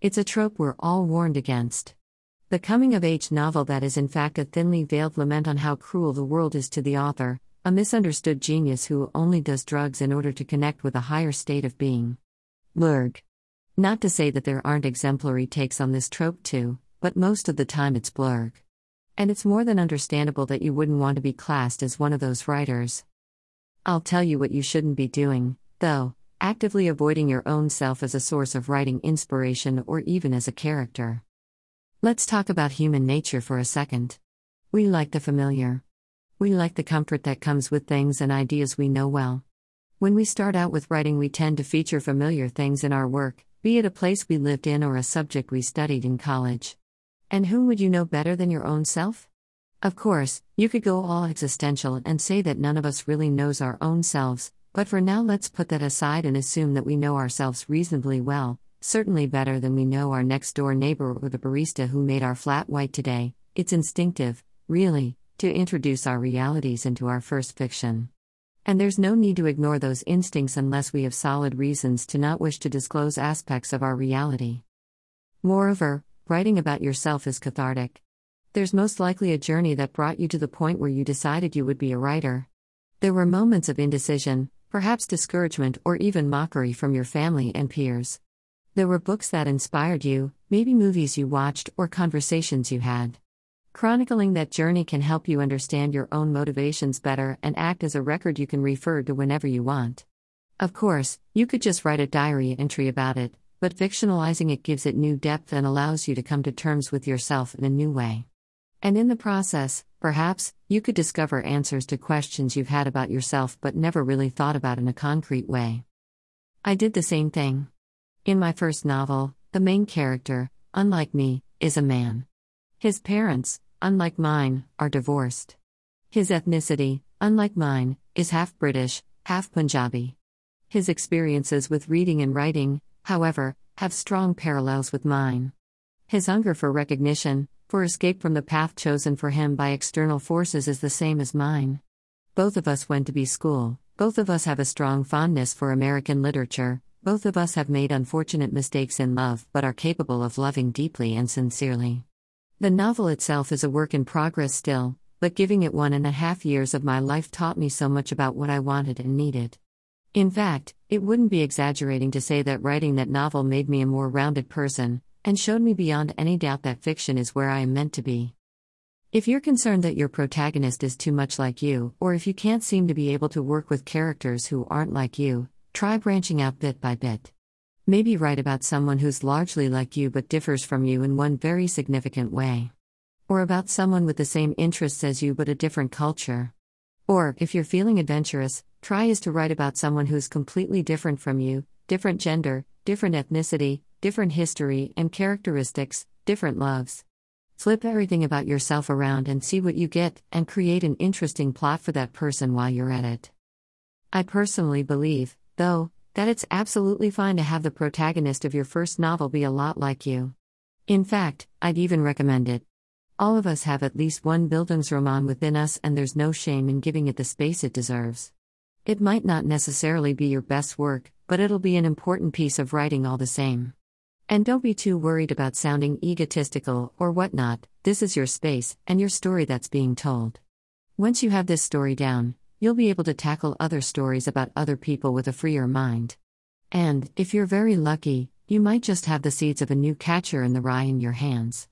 It's a trope we're all warned against. The coming-of-age novel that is in fact a thinly veiled lament on how cruel the world is to the author, a misunderstood genius who only does drugs in order to connect with a higher state of being. Lurg. Not to say that there aren't exemplary takes on this trope too, but most of the time it's blurg. And it's more than understandable that you wouldn't want to be classed as one of those writers. I'll tell you what you shouldn't be doing, though: actively avoiding your own self as a source of writing inspiration or even as a character. Let's talk about human nature for a second. We like the familiar. We like the comfort that comes with things and ideas we know well. When we start out with writing, we tend to feature familiar things in our work, be it a place we lived in or a subject we studied in college. And whom would you know better than your own self? Of course, you could go all existential and say that none of us really knows our own selves, but for now let's put that aside and assume that we know ourselves reasonably well, certainly better than we know our next-door neighbor or the barista who made our flat white today. It's instinctive, really, to introduce our realities into our first fiction. And there's no need to ignore those instincts unless we have solid reasons to not wish to disclose aspects of our reality. Moreover, writing about yourself is cathartic. There's most likely a journey that brought you to the point where you decided you would be a writer. There were moments of indecision, perhaps discouragement or even mockery from your family and peers. There were books that inspired you, maybe movies you watched or conversations you had. Chronicling that journey can help you understand your own motivations better and act as a record you can refer to whenever you want. Of course, you could just write a diary entry about it, but fictionalizing it gives it new depth and allows you to come to terms with yourself in a new way. And in the process, perhaps, you could discover answers to questions you've had about yourself but never really thought about in a concrete way. I did the same thing. In my first novel, the main character, unlike me, is a man. His parents, unlike mine, are divorced. His ethnicity, unlike mine, is half British, half Punjabi. His experiences with reading and writing, however, have strong parallels with mine. His hunger for recognition, for escape from the path chosen for him by external forces, is the same as mine. Both of us went to B school, both of us have a strong fondness for American literature, both of us have made unfortunate mistakes in love but are capable of loving deeply and sincerely. The novel itself is a work in progress still, but giving it 1.5 years of my life taught me so much about what I wanted and needed. In fact, it wouldn't be exaggerating to say that writing that novel made me a more rounded person, and showed me beyond any doubt that fiction is where I am meant to be. If you're concerned that your protagonist is too much like you, or if you can't seem to be able to work with characters who aren't like you, try branching out bit by bit. Maybe write about someone who's largely like you but differs from you in one very significant way. Or about someone with the same interests as you but a different culture. Or, if you're feeling adventurous, try to write about someone who's completely different from you: different gender, different ethnicity, different history and characteristics, different loves. Flip everything about yourself around and see what you get, and create an interesting plot for that person while you're at it. I personally believe, though, that it's absolutely fine to have the protagonist of your first novel be a lot like you. In fact, I'd even recommend it. All of us have at least one Bildungsroman within us, and there's no shame in giving it the space it deserves. It might not necessarily be your best work, but it'll be an important piece of writing all the same. And don't be too worried about sounding egotistical or whatnot. This is your space and your story that's being told. Once you have this story down, you'll be able to tackle other stories about other people with a freer mind. And, if you're very lucky, you might just have the seeds of a new Catcher in the Rye in your hands.